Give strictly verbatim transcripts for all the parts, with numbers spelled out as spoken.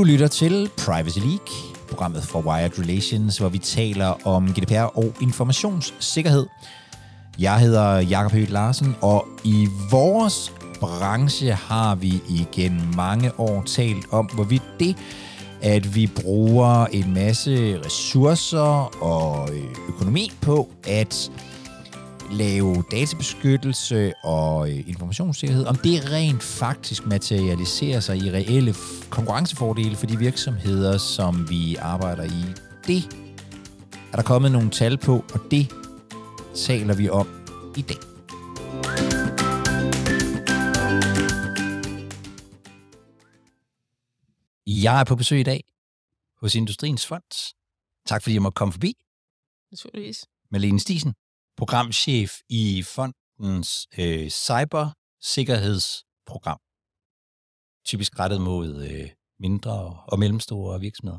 Du lytter til Privacy League, programmet for Wired Relations, hvor vi taler om G D P R og informationssikkerhed. Jeg hedder Jacob Høedt Larsen, og i vores branche har vi igen mange år talt om, hvorvidt det, at vi bruger en masse ressourcer og økonomi på at lave databeskyttelse og informationssikkerhed, om det rent faktisk materialiserer sig i reelle konkurrencefordele for de virksomheder, som vi arbejder i. Det er der kommet nogle tal på, og det taler vi om i dag. Jeg er på besøg i dag hos Industriens Fond. Tak fordi jeg måtte komme forbi. Naturligvis. Malene Stidsen, programchef i fondens øh, cybersikkerhedsprogram. Typisk rettet mod øh, mindre og mellemstore virksomheder.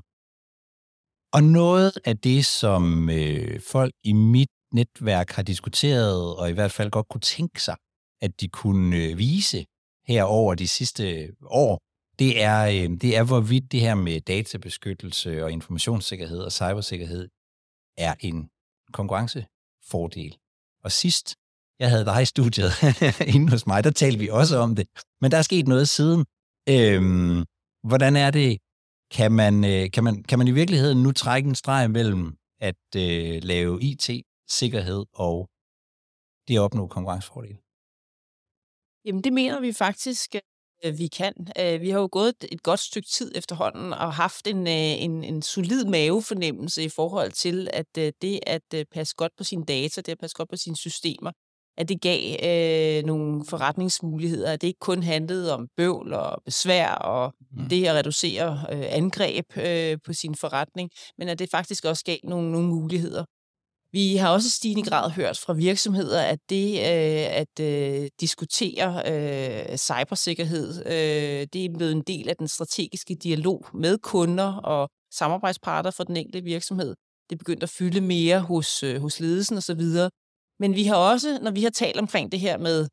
Og noget af det, som øh, folk i mit netværk har diskuteret, og i hvert fald godt kunne tænke sig, at de kunne øh, vise herover de sidste år, det er, øh, det er, hvorvidt det her med databeskyttelse og informationssikkerhed og cybersikkerhed er en konkurrence. Fordel. Og sidst, jeg havde dig i studiet inde hos mig, der talte vi også om det. Men der er sket noget siden. Øhm, hvordan er det? Kan man, kan, man, kan man i virkeligheden nu trække en streg mellem at øh, lave I T-sikkerhed og det at opnå konkurrencefordel? Jamen det mener vi faktisk, at vi kan. Vi har jo gået et godt stykke tid efterhånden og haft en, en, en solid mavefornemmelse i forhold til, at det at passe godt på sine data, det at passe godt på sine systemer, at det gav øh, nogle forretningsmuligheder, at det ikke kun handlede om bøvl og besvær og mm. det at reducere øh, angreb øh, på sin forretning, men at det faktisk også gav nogle, nogle muligheder. Vi har også i stigende grad hørt fra virksomheder, at det øh, at øh, diskutere øh, cybersikkerhed, øh, det er blevet en del af den strategiske dialog med kunder og samarbejdspartnere for den enkelte virksomhed. Det er begyndt at fylde mere hos, øh, hos ledelsen osv. Men vi har også, når vi har talt omkring det her med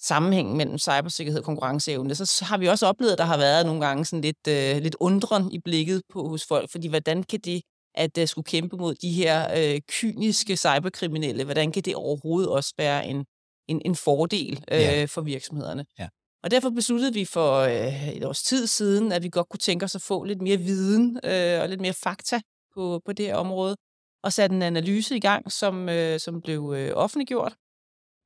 sammenhængen mellem cybersikkerhed og konkurrenceevne, så har vi også oplevet, at der har været nogle gange sådan lidt, øh, lidt undren i blikket på, hos folk, fordi hvordan kan det at uh, skulle kæmpe mod de her øh, kyniske cyberkriminelle, hvordan kan det overhovedet også være en, en, en fordel øh, yeah. for virksomhederne? Yeah. Og derfor besluttede vi for øh, et års tid siden, at vi godt kunne tænke os at få lidt mere viden øh, og lidt mere fakta på, på det her område, og satte en analyse i gang, som, øh, som blev øh, offentliggjort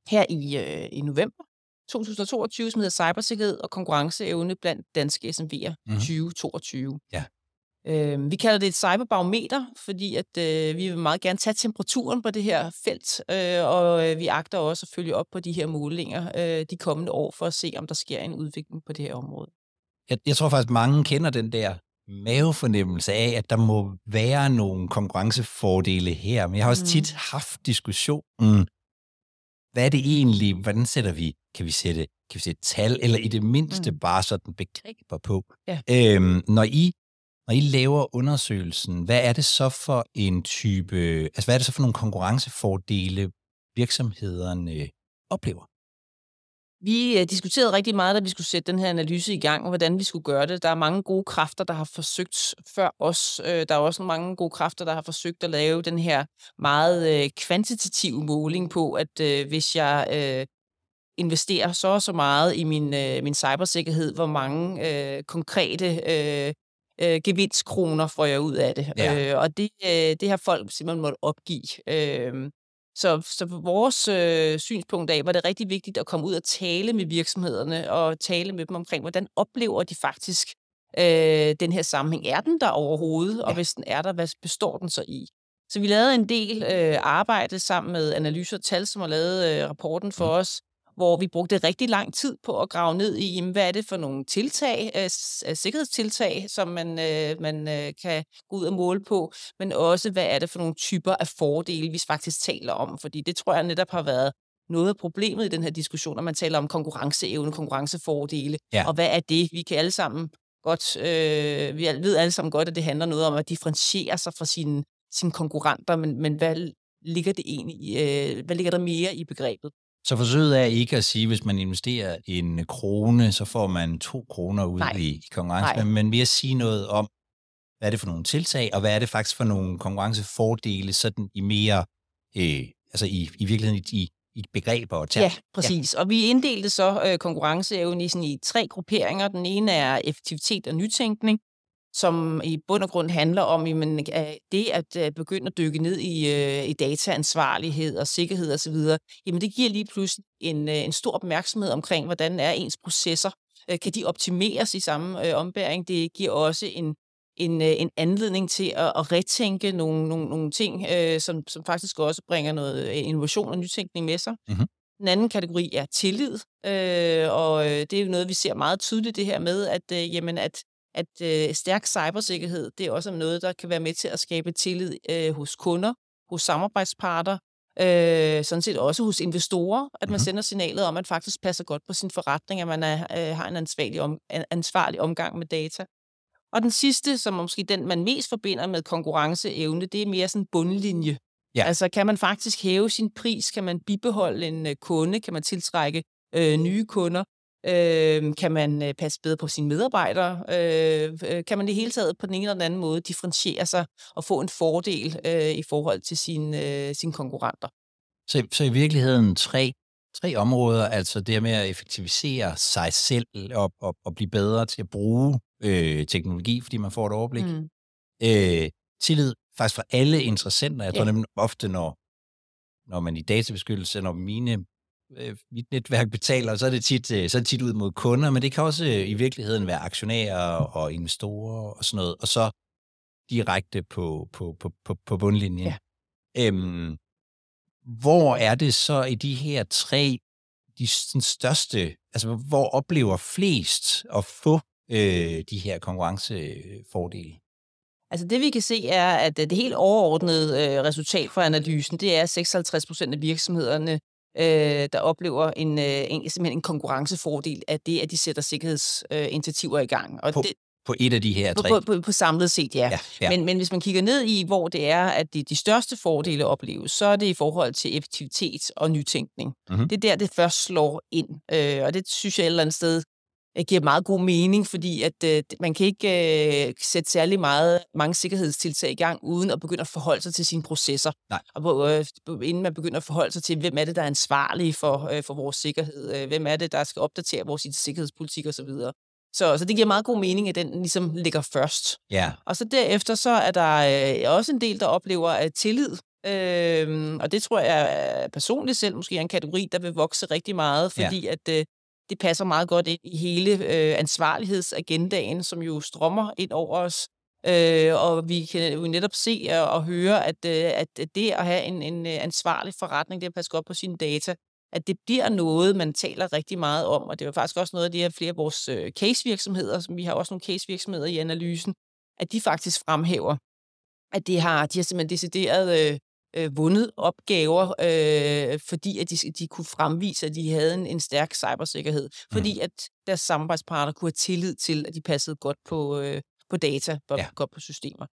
her i, øh, i november to tusind og toogtyve, som hedder Cybersikkerhed og Konkurrenceevne blandt danske S M V'er mm-hmm. tyve toogtyve. Yeah. Vi kalder det et cyberbarometer, fordi at, øh, vi vil meget gerne tage temperaturen på det her felt, øh, og vi agter også at følge op på de her målinger øh, de kommende år, for at se, om der sker en udvikling på det her område. Jeg, jeg tror faktisk, mange kender den der mavefornemmelse af, at der må være nogle konkurrencefordele her, men jeg har også mm. tit haft diskussionen, hvad er det egentlig, hvordan sætter vi, kan vi sætte, kan vi sætte tal, eller i det mindste mm. bare sådan begreber på. Ja. Øhm, når I Når I laver undersøgelsen, hvad er det så for en type, altså hvad er det så for nogle konkurrencefordele, virksomhederne oplever? Vi diskuterede rigtig meget, da vi skulle sætte den her analyse i gang, og hvordan vi skulle gøre det. Der er mange gode kræfter, der har forsøgt før os. Der er også mange gode kræfter, der har forsøgt at lave den her meget kvantitative måling på, at hvis jeg investerer så og så meget i min, min cybersikkerhed, hvor mange konkrete Øh, gevinstkroner får jeg ud af det, ja. øh, og det, øh, det har folk simpelthen måtte opgive. Øh, så, så vores øh, synspunkt af, var det rigtig vigtigt at komme ud og tale med virksomhederne, og tale med dem omkring, hvordan oplever de faktisk øh, den her sammenhæng. Er den der overhovedet, ja. Og hvis den er der, hvad består den så i? Så vi lavede en del øh, arbejde sammen med Analys og Tal, som har lavet øh, rapporten for mm. os, hvor vi brugte rigtig lang tid på at grave ned i, jamen, hvad er det for nogle tiltag, øh, sikkerhedstiltag, som man, øh, man øh, kan gå ud og måle på, men også, hvad er det for nogle typer af fordele, vi faktisk taler om. Fordi det tror jeg netop har været noget af problemet i den her diskussion, at man taler om konkurrenceevne, konkurrencefordele, ja. Og hvad er det? Vi kan alle sammen godt, øh, vi ved alle sammen godt, at det handler noget om at differentiere sig fra sine, sine konkurrenter, men, men hvad ligger det egentlig, øh, hvad ligger der mere i begrebet? Så forsøget er ikke at sige, at hvis man investerer en krone, så får man to kroner ud Nej. i konkurrencen. Men vi at sige noget om, hvad er det for nogle tiltag, og hvad er det faktisk for nogle konkurrencefordele, sådan i mere, øh, altså i, i virkeligheden i, i begreber og termer. Ja, præcis. Ja. Og vi inddelte så øh, konkurrenceevne i, sådan, i tre grupperinger. Den ene er effektivitet og nytænkning, som i bund og grund handler om jamen, det at begynde at dykke ned i, i dataansvarlighed og sikkerhed osv. Jamen det giver lige pludselig en, en stor opmærksomhed omkring, hvordan er ens processer. Kan de optimeres i samme øh, ombæring? Det giver også en, en, en anledning til at, at retænke nogle, nogle, nogle ting, øh, som, som faktisk også bringer noget innovation og nytænkning med sig. Mm-hmm. Den anden kategori er tillid, øh, og det er jo noget, vi ser meget tydeligt det her med, at, øh, jamen, at at øh, stærk cybersikkerhed, det er også noget, der kan være med til at skabe tillid øh, hos kunder, hos samarbejdsparter, øh, sådan set også hos investorer, at man sender signalet om, at man faktisk passer godt på sin forretning, at man er, øh, har en ansvarlig, om, ansvarlig omgang med data. Og den sidste, som måske den, man mest forbinder med konkurrenceevne, det er mere sådan en bundlinje. Ja. Altså kan man faktisk hæve sin pris, kan man bibeholde en øh, kunde, kan man tiltrække øh, nye kunder, Øh, kan man øh, passe bedre på sine medarbejdere? Øh, øh, kan man det hele taget på den ene eller den anden måde differentiere sig og få en fordel øh, i forhold til sine, øh, sine konkurrenter? Så, så i virkeligheden tre, tre områder, altså det med at effektivisere sig selv og, og, og blive bedre til at bruge øh, teknologi, fordi man får et overblik. Mm. Øh, tillid faktisk fra alle interessenter. Jeg tror ja. nemlig ofte, når, når man i databeskyttelse, når mine mit netværk betaler, så er det tit, så er det tit ud mod kunder, men det kan også i virkeligheden være aktionærer og investorer og sådan noget, og så direkte på, på, på, på bundlinjen. Ja. Øhm, hvor er det så i de her tre, de største, altså hvor oplever flest at få øh, de her konkurrencefordele? Altså det vi kan se er, at det helt overordnede øh, resultat for analysen, det er seksoghalvtreds procent af virksomhederne, Øh, der oplever en, øh, en, simpelthen en konkurrencefordel af det, at de sætter sikkerhedsinitiativer øh, i gang. Og på, det, på et af de her tre? På, på, på samlet set, ja. ja, ja. Men, men hvis man kigger ned i, hvor det er, at de, de største fordele opleves, så er det i forhold til effektivitet og nytænkning. Mm-hmm. Det er der, det først slår ind. Øh, og det synes jeg et eller andet sted øh, giver meget god mening, fordi at, øh, man kan ikke øh, sætte særlig meget, mange sikkerhedstiltag i gang, uden at begynde at forholde sig til sine processer. Nej. Og øh, inden man begynder at forholde sig til, hvem er det, der er ansvarlig for, øh, for vores sikkerhed, øh, hvem er det, der skal opdatere vores sikkerhedspolitik osv. Så, så det giver meget god mening, at den ligesom ligger først. Yeah. Og så derefter så er der øh, også en del, der oplever øh, tillid. Øh, og det tror jeg personligt selv måske er en kategori, der vil vokse rigtig meget, fordi yeah. at øh, det passer meget godt ind i hele øh, ansvarlighedsagendaen, som jo strømmer ind over os. Øh, og vi kan jo netop se og, og høre, at, øh, at det at have en, en ansvarlig forretning, det at passe godt på sine data, at det bliver noget, man taler rigtig meget om. Og det er faktisk også noget af det her flere af vores øh, casevirksomheder, som vi har også nogle casevirksomheder i analysen, at de faktisk fremhæver, at de har, de har simpelthen decideret... Øh, Øh, vundet opgaver, øh, fordi at de, de kunne fremvise, at de havde en, en stærk cybersikkerhed. Fordi mm. at deres samarbejdspartner kunne have tillid til, at de passede godt på, øh, på data, ja. godt på systemer.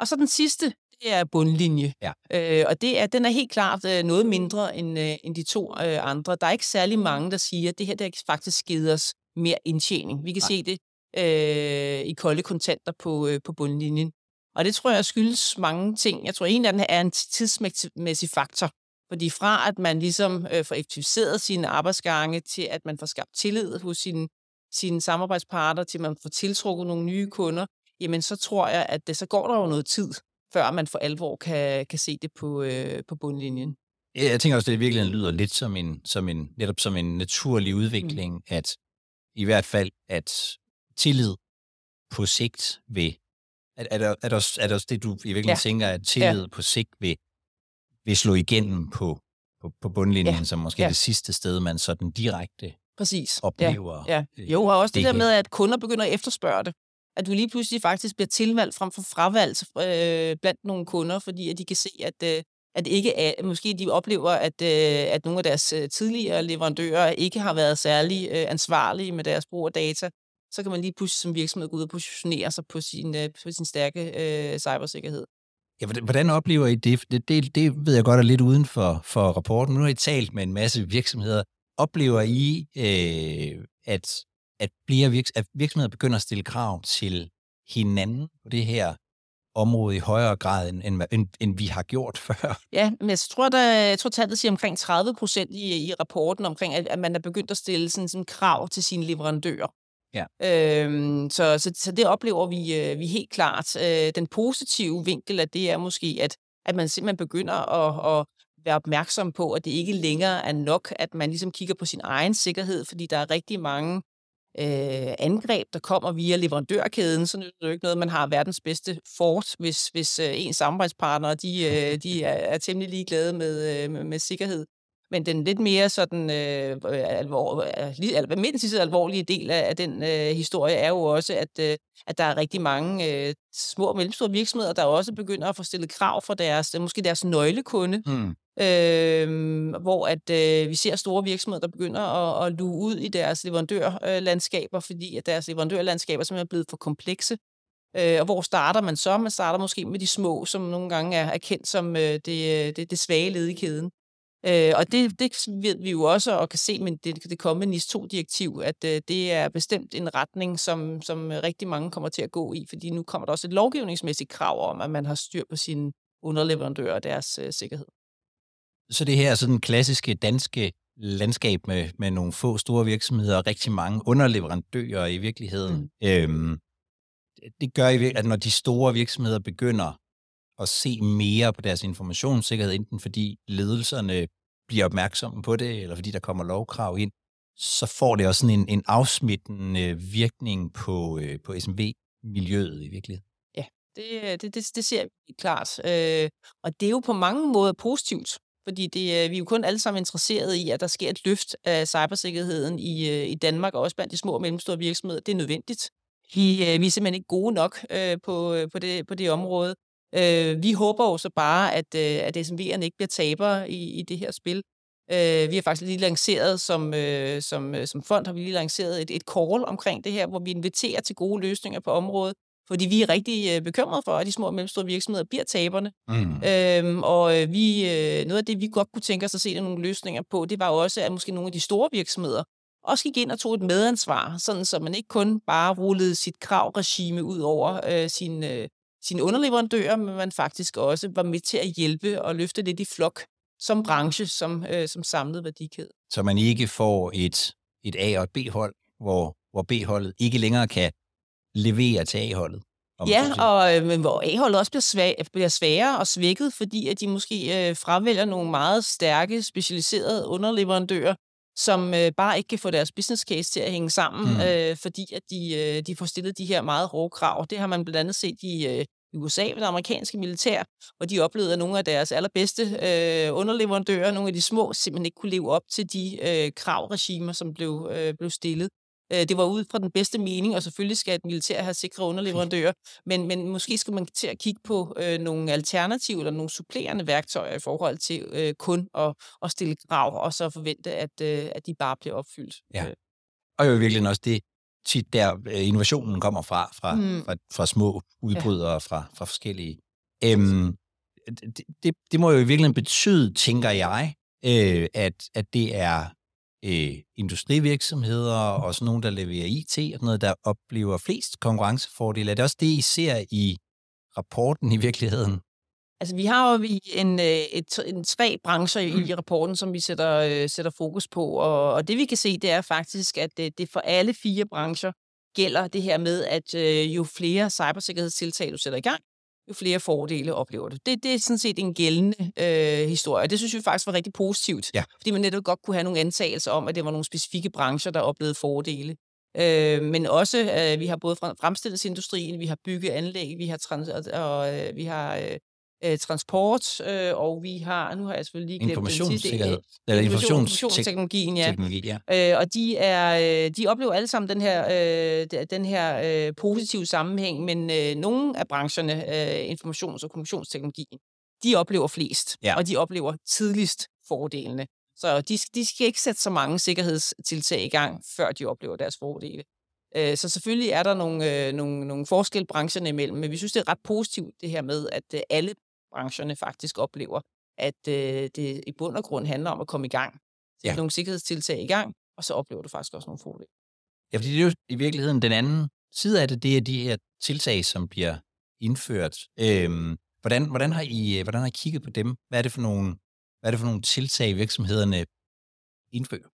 Og så den sidste, det er bundlinje. Ja. Øh, og det er, den er helt klart øh, noget mindre end, øh, end de to øh, andre. Der er ikke særlig mange, der siger, at det her der faktisk givet os mere indtjening. Vi kan Nej. se det øh, i kolde kontanter på, øh, på bundlinjen. Og det tror jeg skyldes mange ting. Jeg tror, en af dem er en tidsmæssig faktor. Fordi fra at man ligesom øh, får effektiviseret sine arbejdsgange, til at man får skabt tillid hos sine, sine samarbejdsparter, til man får tiltrukket nogle nye kunder, jamen så tror jeg, at det, så går der jo noget tid, før man for alvor kan, kan se det på, øh, på bundlinjen. Jeg tænker også, at det virkelig lyder lidt som en, som en, netop som en naturlig udvikling, mm. at i hvert fald, at tillid på sigt vil Er det, er, det også, er det også det, du i virkeligheden ja. tænker, at tillid ja. på sigt vil, vil slå igennem på, på, på bundlinjen, ja. som måske ja. det sidste sted, man sådan direkte Præcis. oplever? Ja. Ja. Jo, og også det, det der med, at kunder begynder at efterspørge det. At du lige pludselig faktisk bliver tilvalgt frem for fravalgt øh, blandt nogle kunder, fordi at de kan se, at, øh, at ikke er, måske de oplever, at, øh, at nogle af deres tidligere leverandører ikke har været særlig øh, ansvarlige med deres brug af data. Så kan man lige pludselig som virksomhed gå ud og positionere sig på sin, på sin stærke øh, cybersikkerhed. Ja, hvordan oplever I det? Det, det, det ved jeg godt er lidt uden for, for rapporten. Nu har I talt med en masse virksomheder. Oplever I, øh, at, at, bliver virks- at virksomheder begynder at stille krav til hinanden på det her område i højere grad, end, end, end, end vi har gjort før? Ja, men jeg tror, der, jeg tror tallet siger omkring tredive procent i, i rapporten, omkring at, at man er begyndt at stille sådan, sådan krav til sine leverandører. Ja. Øhm, så, så, så det oplever vi, øh, vi helt klart. Øh, den positive vinkel af det er måske, at, at man simpelthen begynder at, at være opmærksom på, at det ikke længere er nok, at man ligesom kigger på sin egen sikkerhed, fordi der er rigtig mange øh, angreb, der kommer via leverandørkæden, så det er jo ikke noget, man har verdens bedste fort, hvis, hvis øh, ens samarbejdspartnere, de, øh, de er, er temmelig ligeglade med, øh, med, med sikkerhed. Men den lidt mere sådan øh, alvor, alvor, mindst alvorlige del af den øh, historie er jo også, at, øh, at der er rigtig mange øh, små og mellemstore virksomheder, der også begynder at få stillet krav for deres, måske deres nøglekunde, mm. øh, hvor at, øh, vi ser store virksomheder, der begynder at, at luge ud i deres leverandørlandskaber, fordi at deres leverandørlandskaber simpelthen er blevet for komplekse. Og hvor starter man så? Man starter måske med de små, som nogle gange er, er kendt som øh, det, det, det svage led i kæden. Øh, og det, det ved vi jo også og kan se med det, det kommende N I S to direktiv, at øh, det er bestemt en retning, som, som rigtig mange kommer til at gå i, fordi nu kommer der også et lovgivningsmæssigt krav om, at man har styr på sine underleverandører og deres øh, sikkerhed. Så det her er sådan klassiske danske landskab med, med nogle få store virksomheder og rigtig mange underleverandører i virkeligheden. Mm. Øhm, det gør, at når de store virksomheder begynder at se mere på deres informationssikkerhed, enten fordi ledelserne bliver opmærksomme på det, eller fordi der kommer lovkrav ind, så får det også sådan en, en afsmittende virkning på, på S M V-miljøet i virkeligheden. Ja, det, det, det, det ser vi klart. Øh, og det er jo på mange måder positivt, fordi det, vi er jo kun alle sammen interesserede i, at der sker et løft af cybersikkerheden i, i Danmark, og også blandt de små og mellemstore virksomheder. Det er nødvendigt. Vi, vi er simpelthen ikke gode nok øh, på, på, det, på det område. Øh, vi håber jo så bare, at, at S M V'erne ikke bliver tabere i, i det her spil. Øh, vi har faktisk lige lanceret, som, øh, som, som fond har vi lige lanceret et, et call omkring det her, hvor vi inviterer til gode løsninger på området, fordi vi er rigtig øh, bekymrede for, at de små og mellemstore virksomheder bliver taberne. Mm. Øh, og vi, øh, noget af det, vi godt kunne tænke os at se nogle løsninger på, det var også, at måske nogle af de store virksomheder også gik ind og tog et medansvar, sådan så man ikke kun bare rullede sit kravregime ud over øh, sin øh, sine underleverandører, men man faktisk også var med til at hjælpe og løfte lidt i flok som branche, som, øh, som samlet værdikæde. Så man ikke får et, et A- og et B-hold, hvor, hvor B-holdet ikke længere kan levere til A-holdet. Ja, og, men hvor A-holdet også bliver, svag, bliver sværere og svækket, fordi at de måske øh, fravælger nogle meget stærke, specialiserede underleverandører, som øh, bare ikke kan få deres business case til at hænge sammen, mm. øh, fordi at de, øh, de får stillet de her meget hårde krav. Det har man blandt andet set i øh, U S A med det amerikanske militær, hvor de oplevede, at nogle af deres allerbedste øh, underleverandører, nogle af de små, simpelthen ikke kunne leve op til de øh, kravregimer, som blev, øh, blev stillet. Øh, det var ud fra den bedste mening, og selvfølgelig skal et militær have sikre underleverandører, men, men måske skal man til at kigge på øh, nogle alternativer eller nogle supplerende værktøjer i forhold til øh, kun at, at stille krav og så forvente, at, øh, at de bare bliver opfyldt. Ja. Og jo i virkeligheden også det, tit der innovationen kommer fra, fra, mm. fra, fra små udbrydere, ja. fra, fra forskellige. Øhm, det, det, det må jo i virkeligheden betyde, tænker jeg, øh, at, at det er øh, industrivirksomheder og sådan nogle, der leverer I T og sådan noget, der oplever flest konkurrencefordele. Er det også det, I ser i rapporten i virkeligheden? Altså, vi har jo en, et, en tre brancher i rapporten, som vi sætter, sætter fokus på, og, og det vi kan se, det er faktisk, at det, det for alle fire brancher gælder det her med, at jo flere cybersikkerhedstiltag, du sætter i gang, jo flere fordele oplever du. Det, det er sådan set en gældende øh, historie, og det synes vi faktisk var rigtig positivt, ja. Fordi man netop godt kunne have nogle antagelser om, at det var nogle specifikke brancher, der oplevede fordele. Øh, men også, øh, vi har både fremstillingsindustrien, vi har byggeanlæg, vi har, trans- og, og, øh, vi har øh, transport, øh, og vi har, nu har jeg selvfølgelig lige glemt informationssikkerhed, eller informationsteknologien, ja. Teknologi, ja. Øh, og de, er, de oplever alle sammen den her, øh, den her øh, positive sammenhæng, men øh, nogle af brancherne, øh, informations- og kommunikationsteknologien, de oplever flest, ja. Og de oplever tidligst fordelene. Så de, de skal ikke sætte så mange sikkerhedstiltag i gang, før de oplever deres fordele. Så selvfølgelig er der nogle, nogle, nogle forskelle brancherne imellem, men vi synes, det er ret positivt det her med, at alle brancherne faktisk oplever, at øh, det i bund og grund handler om at komme i gang. Sætte ja. nogle sikkerhedstiltag i gang, og så oplever du faktisk også nogle fordele. Ja, fordi det er jo i virkeligheden den anden side af det, det er de her tiltag, som bliver indført. Øhm, hvordan, hvordan, har I, hvordan har I kigget på dem? Hvad er det for nogle, hvad er det for nogle tiltag, virksomhederne indfører?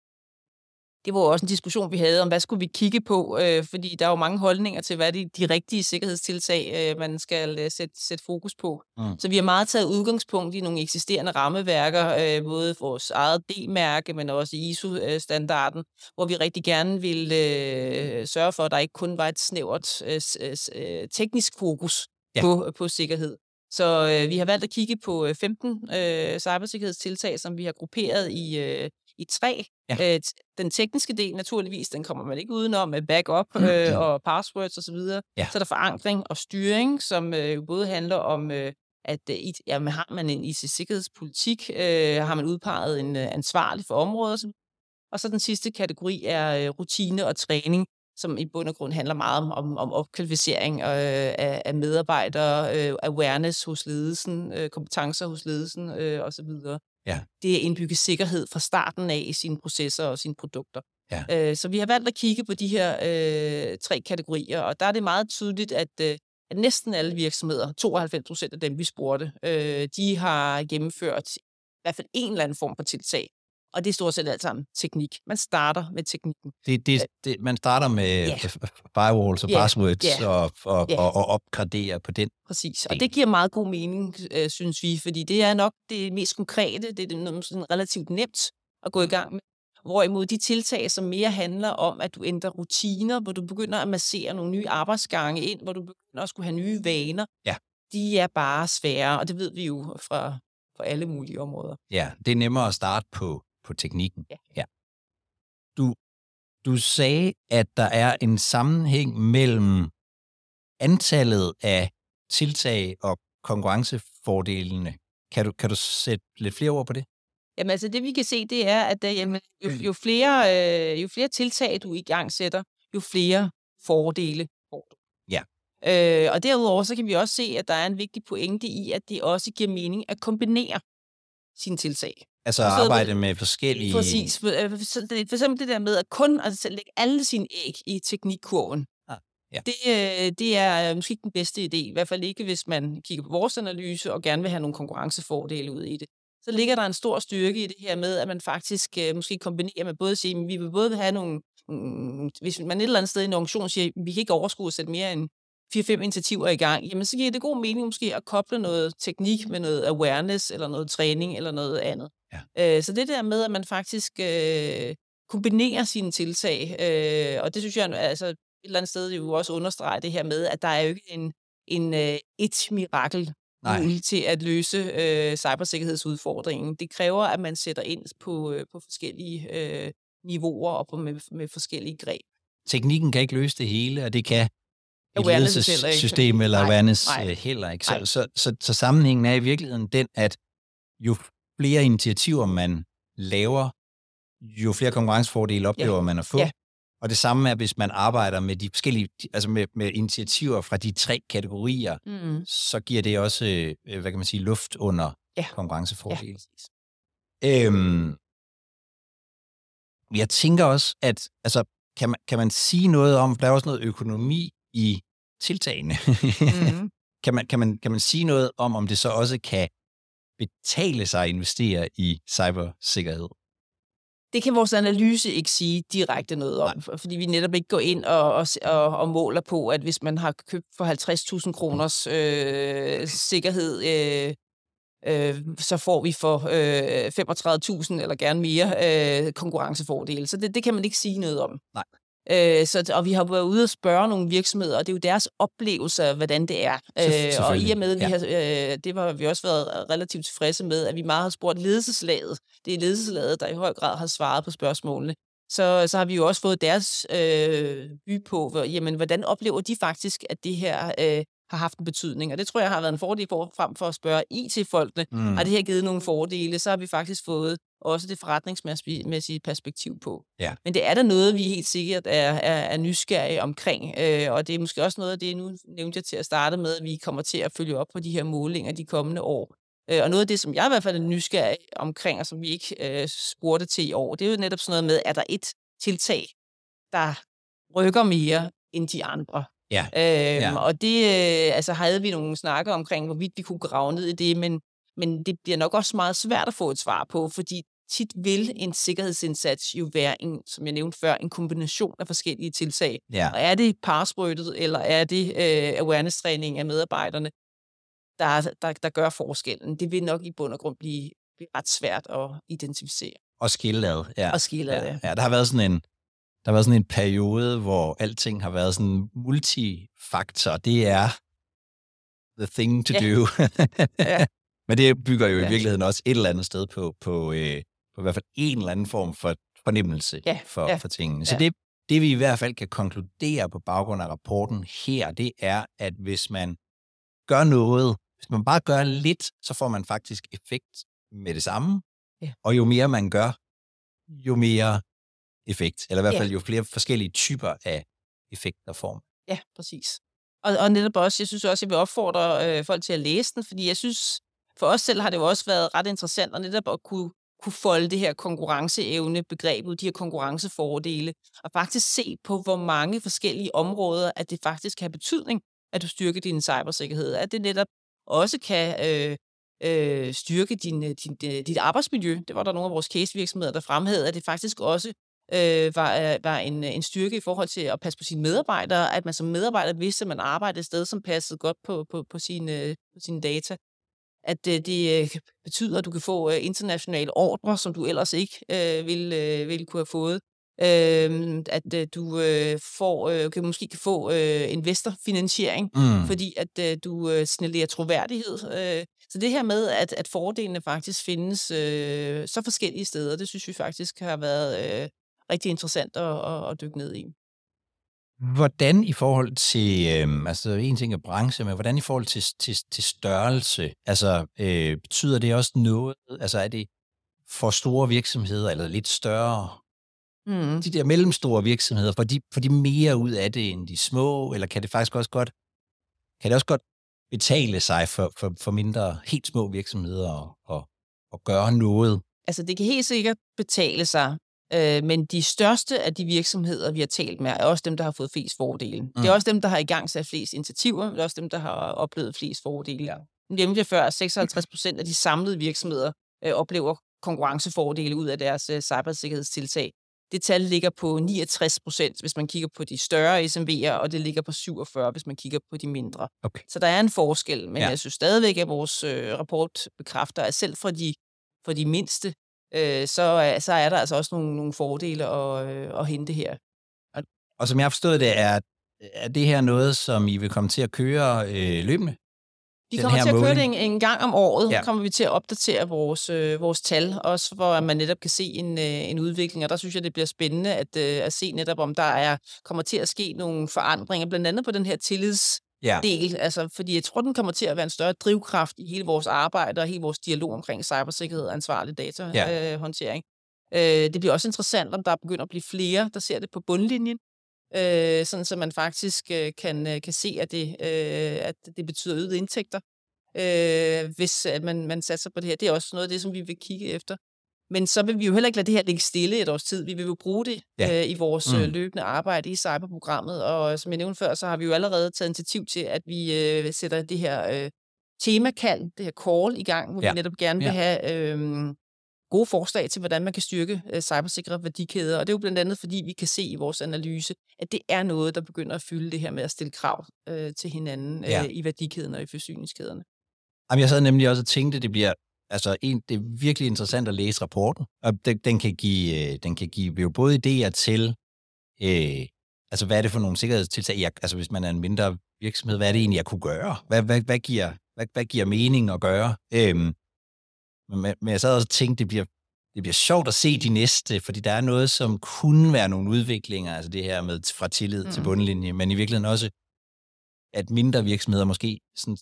Det var også en diskussion, vi havde om, hvad skulle vi kigge på, øh, fordi der er jo mange holdninger til, hvad er de, de rigtige sikkerhedstiltag, øh, man skal øh, sætte, sætte fokus på. Mm. Så vi har meget taget udgangspunkt i nogle eksisterende rammeværker, øh, både vores eget D-mærke, men også I S O-standarden, hvor vi rigtig gerne ville øh, sørge for, at der ikke kun var et snævert øh, teknisk fokus ja. på, på sikkerhed. Så øh, vi har valgt at kigge på femten øh, cybersikkerhedstiltag, som vi har grupperet i øh, i tre. Ja. Øh, den tekniske del, naturligvis, den kommer man ikke udenom med backup øh, ja. og passwords osv. Så, ja. så er der forankring og styring, som øh, både handler om, øh, at øh, jamen, har man en I C-sikkerhedspolitik, øh, har man udpeget en øh, ansvarlig for området. Så. Og så den sidste kategori er øh, rutine og træning, som i bund og grund handler meget om, om, om opkvalificering øh, af, af medarbejdere, øh, awareness hos ledelsen, øh, kompetencer hos ledelsen øh, osv. Ja. Det er indbygget sikkerhed fra starten af i sine processer og sine produkter. Ja. Øh, så vi har valgt at kigge på de her øh, tre kategorier, og der er det meget tydeligt, at, øh, at næsten alle virksomheder, tooghalvfems procent af dem, vi spurgte, øh, de har gennemført i hvert fald en eller anden form for tiltag. Og det er stort set alt sammen teknik. Man starter med teknikken. Det, det, det, man starter med yeah. firewalls og yeah. passwords yeah. og, og, yeah. og, og opgraderer på den. Præcis, og det giver meget god mening, øh, synes vi, fordi det er nok det mest konkrete, det er noget, sådan relativt nemt at gå i gang med. Hvorimod de tiltag, som mere handler om, at du ændrer rutiner, hvor du begynder at massere nogle nye arbejdsgange ind, hvor du begynder at skulle have nye vaner, ja. de er bare svære, og det ved vi jo fra, fra alle mulige områder. Ja, det er nemmere at starte på på teknikken. Ja. Ja. Du, du sagde, at der er en sammenhæng mellem antallet af tiltag og konkurrencefordelene. Kan du, kan du sætte lidt flere ord på det? Jamen altså, det vi kan se, det er, at jamen, jo, jo, flere, øh, jo flere tiltag, du i gang sætter, jo flere fordele får du. Ja. Øh, og derudover, så kan vi også se, at der er en vigtig pointe i, at det også giver mening at kombinere sine tiltag. Altså at arbejde med forskellige... Præcis. For eksempel det der med at kun altså, lægge alle sine æg i teknikkurven. Ah, ja. det, det er måske ikke den bedste idé. I hvert fald ikke, hvis man kigger på vores analyse og gerne vil have nogle konkurrencefordele ud i det. Så ligger der en stor styrke i det her med, at man faktisk måske kombinerer med både at sige, at vi vil både have nogle... Hvis man et eller andet sted i en organisation siger, at vi kan ikke overskue at sætte mere end fire-fem initiativer i gang, jamen så giver det god mening måske at koble noget teknik med noget awareness eller noget træning eller noget andet. Ja. Så det der med, at man faktisk øh, kombinerer sine tiltag, øh, og det synes jeg altså et eller andet sted jo også understreger det her med, at der er jo ikke en, en, øh, et mirakel til at løse øh, cybersikkerhedsudfordringen. Det kræver, at man sætter ind på, øh, på forskellige øh, niveauer og på, med, med forskellige greb. Teknikken kan ikke løse det hele, og det kan et ledelsessystem eller awareness heller ikke. Så, så, så, så sammenhængen er i virkeligheden den, at jo flere initiativer, man laver, jo flere konkurrencefordele oplever ja. man at få. Ja. Og det samme er, hvis man arbejder med de forskellige, altså med, med initiativer fra de tre kategorier, mm. så giver det også, hvad kan man sige, luft under ja. konkurrencefordele. Ja. Øhm, jeg tænker også, at altså, kan, man, kan man sige noget om, for der er også noget økonomi i tiltagene. Mm. kan, man, kan, man, kan man sige noget om, om det så også kan betale sig at investere i cybersikkerhed? Det kan vores analyse ikke sige direkte noget om, Nej. fordi vi netop ikke går ind og, og, og måler på, at hvis man har købt for halvtreds tusind kroners øh, sikkerhed, øh, øh, så får vi for øh, femogtredive tusind eller gerne mere øh, konkurrencefordele. Så det, det kan man ikke sige noget om. Nej. Øh, så, og vi har været ude og spørge nogle virksomheder, og det er jo deres oplevelse af, hvordan det er. Øh, og i og med, ja. vi har, øh, det har vi også været relativt tilfredse med, at vi meget har spurgt ledelseslaget. Det er ledelseslaget, der i høj grad har svaret på spørgsmålene. Så, så har vi jo også fået deres øh, by på, hvor, jamen, hvordan oplever de faktisk, at det her øh, har haft en betydning. Og det tror jeg har været en fordel for, frem for at spørge I T-folkene, mm. har det her givet nogle fordele, så har vi faktisk fået også det forretningsmæssige perspektiv på. Ja. Men det er der noget, vi helt sikkert er, er, er nysgerrige omkring, øh, og det er måske også noget af det, nu nævnte jeg til at starte med, at vi kommer til at følge op på de her målinger de kommende år. Øh, og noget af det, som jeg i hvert fald er nysgerrig omkring, og som vi ikke øh, spurgte til i år, det er jo netop sådan noget med, er der et tiltag, der rykker mere end de andre? Ja. Øhm, ja. Og det øh, altså havde vi nogle snakker omkring, hvorvidt vi kunne grave ned i det, men Men det bliver nok også meget svært at få et svar på, fordi tit vil en sikkerhedsindsats jo være, en, som jeg nævnte før, en kombination af forskellige tiltag. Ja. Og er det parsprøjtet, eller er det øh, awareness-træning af medarbejderne, der, der, der gør forskellen? Det vil nok i bund og grund blive, blive ret svært at identificere. Og skille ad. Ja. Og skille ad, ja. Ja, der har været sådan en... Der har været sådan en periode, hvor alting har været sådan multifaktor. Det er the thing to ja. do. ja. Men det bygger jo i virkeligheden også et eller andet sted på, på, øh, på i hvert fald en eller anden form for fornemmelse ja, for, ja, for tingene. Så ja. det, det vi i hvert fald kan konkludere på baggrund af rapporten her, det er, at hvis man gør noget, hvis man bare gør lidt, så får man faktisk effekt med det samme. Ja. Og jo mere man gør, jo mere effekt. Eller i hvert fald ja. jo flere forskellige typer af effekter får man. Ja, præcis. Og, og netop også, jeg synes også, jeg vil opfordre øh, folk til at læse den, fordi jeg synes, for os selv har det jo også været ret interessant og netop at kunne, kunne folde det her konkurrenceevne begrebet, de her konkurrencefordele, og faktisk se på, hvor mange forskellige områder, at det faktisk har betydning, at du styrker din cybersikkerhed, at det netop også kan øh, øh, styrke din, din, dit arbejdsmiljø. Det var der nogle af vores casevirksomheder, der fremhævede, at det faktisk også øh, var, var en, en styrke i forhold til at passe på sine medarbejdere, at man som medarbejder vidste, at man arbejdede et sted, som passede godt på, på, på, sine, på sine data. At det betyder, at du kan få internationale ordrer, som du ellers ikke øh, ville, øh, ville kunne have fået. Øh, at øh, du øh, får, øh, kan, måske kan få øh, investorfinansiering, mm. fordi at øh, du øh, signalerer troværdighed. Øh. Så det her med, at, at fordelene faktisk findes øh, så forskellige steder, det synes vi faktisk har været øh, rigtig interessant at, at, at dykke ned i. Hvordan i forhold til, øh, altså en ting er branche, men hvordan i forhold til, til, til størrelse, altså øh, betyder det også noget, altså er det for store virksomheder, eller lidt større, mm. de der mellemstore virksomheder, får de, får de mere ud af det end de små, eller kan det faktisk også godt, kan det også godt betale sig for, for, for mindre, helt små virksomheder og, og, og gøre noget? Altså det kan helt sikkert betale sig. Men de største af de virksomheder, vi har talt med, er også dem, der har fået flest fordele. Mm. Det er også dem, der har igangsat flest initiativer, det er også dem, der har oplevet flest fordele. Ja. Nemlig før, at seksoghalvtreds procent af de samlede virksomheder øh, oplever konkurrencefordele ud af deres øh, cybersikkerhedstiltag. Det tal ligger på niogtres procent, hvis man kigger på de større S M V'er, og det ligger på syvogfyrre procent, hvis man kigger på de mindre. Okay. Så der er en forskel, men ja. jeg synes stadigvæk, at vores øh, rapport bekræfter, at selv for de, for de mindste, Så, så er der altså også nogle, nogle fordele at, at hente her. Og, og som jeg har forstået det, er, er det her noget, som I vil komme til at køre øh, løbende? Vi kommer til at køre det en, en gang om året, ja. kommer vi til at opdatere vores, øh, vores tal, også hvor man netop kan se en, øh, en udvikling, og der synes jeg, det bliver spændende at, øh, at se netop, om der er, kommer til at ske nogle forandringer, blandt andet på den her tillids. Ja. Del, altså, fordi jeg tror, den kommer til at være en større drivkraft i hele vores arbejde og hele vores dialog omkring cybersikkerhed og ansvarlig datahåndtering. Ja. Øh, øh, det bliver også interessant, om der begynder at blive flere, der ser det på bundlinjen, øh, sådan så man faktisk øh, kan, kan se, at det, øh, at det betyder øgede indtægter, øh, hvis at man, man satser på det her. Det er også noget af det, som vi vil kigge efter. Men så vil vi jo heller ikke lade det her ligge stille et års tid. Vi vil jo bruge det ja. øh, i vores mm. løbende arbejde i cyberprogrammet. Og som jeg nævnte før, så har vi jo allerede taget initiativ til, at vi øh, sætter det her øh, temakald, det her call i gang, hvor ja. vi netop gerne vil ja. have øh, gode forslag til, hvordan man kan styrke øh, cybersikre værdikæder. Og det er jo blandt andet, fordi vi kan se i vores analyse, at det er noget, der begynder at fylde det her med at stille krav øh, til hinanden øh, ja. i værdikæden og i forsyningskæderne. Jamen, jeg sad nemlig også og tænkte, at det bliver... Altså, en, det er virkelig interessant at læse rapporten, og den, den kan give, den kan give både idéer til, øh, altså, hvad er det for nogle sikkerhedstiltag, jeg, altså, hvis man er en mindre virksomhed, hvad er det egentlig, jeg kunne gøre? Hvad, hvad, hvad, giver, hvad, hvad giver mening at gøre? Øhm, men, men jeg sad også og tænkte, det bliver, det bliver sjovt at se de næste, fordi der er noget, som kunne være nogle udviklinger, altså det her med fra tillid mm. til bundlinje, men i virkeligheden også, at mindre virksomheder måske sådan,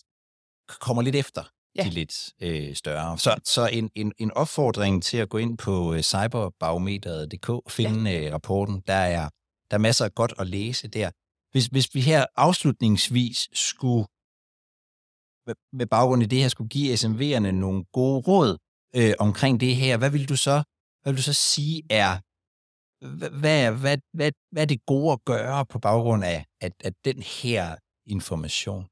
kommer lidt efter. ja. de lidt øh, større. Så, så en, en, en opfordring til at gå ind på cyberbarometer punktum d k og finde ja. øh, rapporten. Der er, der er masser af godt at læse der. Hvis, hvis vi her afslutningsvis skulle, med baggrund i det her, skulle give S M V'erne nogle gode råd øh, omkring det her, hvad vil du så, hvad vil du så sige er, hvad, hvad, hvad, hvad er det gode at gøre på baggrund af at, at den her information?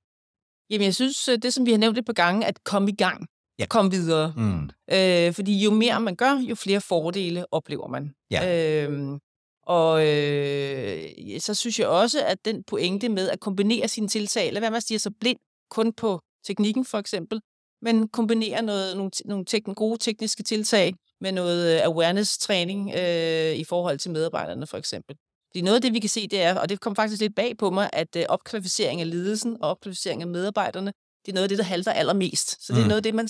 Jamen, jeg synes, det som vi har nævnt et par gange, at komme i gang, ja. komme videre. Mm. Øh, fordi jo mere man gør, jo flere fordele oplever man. Ja. Øh, og øh, så synes jeg også, at den pointe med at kombinere sine tiltag, lad være med at stige så blind kun på teknikken for eksempel, men kombinere noget, nogle, nogle tek- gode tekniske tiltag med noget awareness-træning øh, i forhold til medarbejderne for eksempel. Fordi noget af det, vi kan se, det er, og det kom faktisk lidt bag på mig, at øh, opkvalificering af ledelsen og opkvalificering af medarbejderne, det er noget af det, der halter allermest. Så det er mm. noget af det, man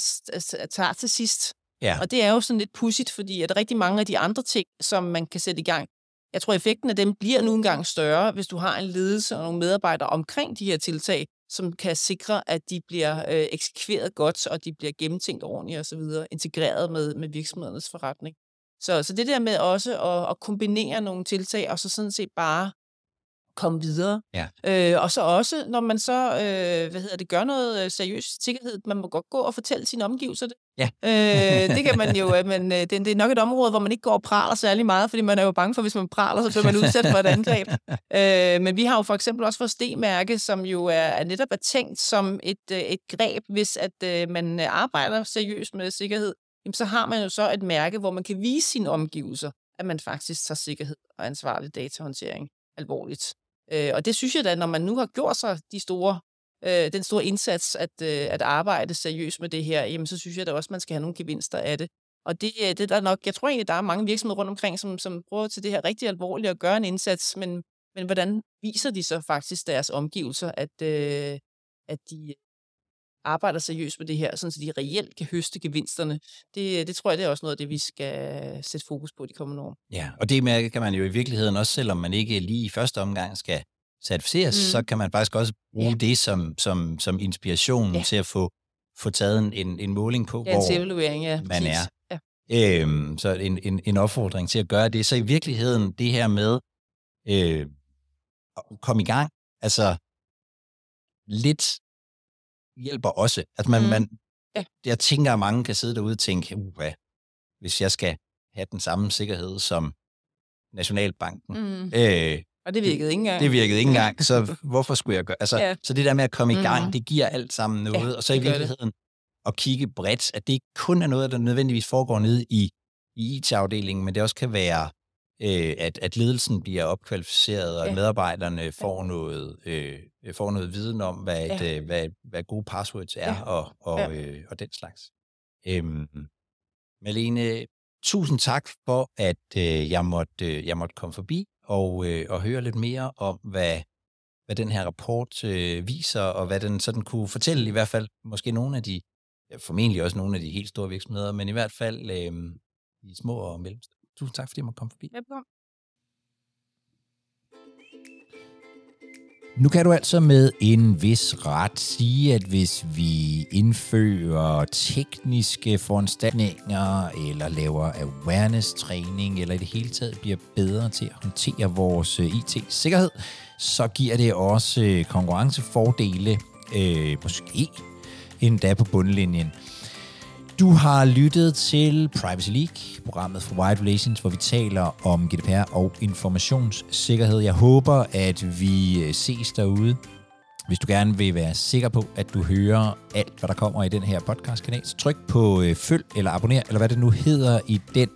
tager til sidst. Yeah. Og det er jo sådan lidt pudsigt, fordi at der er rigtig mange af de andre ting, som man kan sætte i gang. Jeg tror, effekten af dem bliver nu engang større, hvis du har en ledelse og nogle medarbejdere omkring de her tiltag, som kan sikre, at de bliver øh, eksekveret godt, og de bliver gennemtænkt ordentligt og så videre, integreret med, med virksomhedernes forretning. Så, så det der med også at, at kombinere nogle tiltag, og så sådan set bare komme videre. Ja. Øh, og så også, når man så øh, hvad hedder det, gør noget seriøs sikkerhed, man må godt gå og fortælle sine omgivelser det. Ja. øh, det kan man jo, men det, det er nok et område, hvor man ikke går og praler særlig meget, fordi man er jo bange for, hvis man praler, så bliver man udsat for et angreb. øh, men vi har jo for eksempel også vores D-mærke, som jo er, er netop er tænkt som et, et greb, hvis at øh, man arbejder seriøst med sikkerhed. Jamen, så har man jo så et mærke, hvor man kan vise sine omgivelser, at man faktisk tager sikkerhed og ansvarlig datahåndtering alvorligt. Øh, og det synes jeg da, når man nu har gjort sig de store, øh, den store indsats at, øh, at arbejde seriøst med det her, jamen, så synes jeg da også, at man skal have nogle gevinster af det. Og det, det der nok, jeg tror egentlig, der er mange virksomheder rundt omkring, som, som prøver til det her rigtig alvorligt at gøre en indsats, men, men hvordan viser de så faktisk deres omgivelser, at, øh, at de arbejder seriøst med det her, sådan så de reelt kan høste gevinsterne. Det, det tror jeg, det er også noget af det, vi skal sætte fokus på de kommende år. Ja, og det mærke kan man jo i virkeligheden også, selvom man ikke lige i første omgang skal certificeres, mm. så kan man faktisk også bruge ja. det som, som, som inspiration ja. til at få, få taget en, en måling på, ja, hvor en ja, man præcis. er. Ja. Øhm, så en, en, en opfordring til at gøre det. Så i virkeligheden det her med øh, at komme i gang, altså lidt hjælper også. Altså man, mm. man, ja. Jeg tænker, at mange kan sidde derude og tænke, hvad, hvis jeg skal have den samme sikkerhed som Nationalbanken. Mm. Øh, og det virkede det, ikke engang. Det virkede ikke engang, så hvorfor skulle jeg gøre? Altså, ja. Så det der med at komme i gang, mm. det giver alt sammen noget, ja, og så i virkeligheden det. At kigge bredt, at det ikke kun er noget, der nødvendigvis foregår nede i, i I T-afdelingen, men det også kan være, øh, at, at ledelsen bliver opkvalificeret, og ja. medarbejderne får ja. noget... Øh, får noget viden om, hvad, et, ja. hvad, hvad gode passwords er, ja. og, og, ja. øh, og den slags. Øhm, Malene, tusind tak for, at øh, jeg, måtte, øh, jeg måtte komme forbi og, øh, og høre lidt mere om, hvad, hvad den her rapport øh, viser, og hvad den sådan kunne fortælle, i hvert fald måske nogle af de, ja, formentlig også nogle af de helt store virksomheder, men i hvert fald øh, de små og mellemstore. Tusind tak, fordi jeg måtte komme forbi. Velbekomme. Nu kan du altså med en vis ret sige, at hvis vi indfører tekniske foranstaltninger eller laver awareness-træning eller i det hele taget bliver bedre til at håndtere vores I T-sikkerhed, så giver det også konkurrencefordele, øh, måske endda på bundlinjen. Du har lyttet til Privacy League, programmet fra Wired Relations, hvor vi taler om G D P R og informationssikkerhed. Jeg håber, at vi ses derude. Hvis du gerne vil være sikker på, at du hører alt, hvad der kommer i den her podcastkanal, så tryk på øh, følg eller abonner, eller hvad det nu hedder i den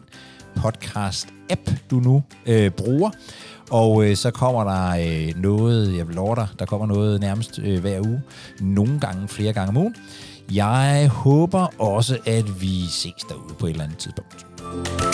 podcast-app, du nu øh, bruger. Og øh, så kommer der øh, noget, jeg vil love dig, der kommer noget nærmest øh, hver uge, nogle gange flere gange om ugen. Jeg håber også, at vi ses derude på et eller andet tidspunkt.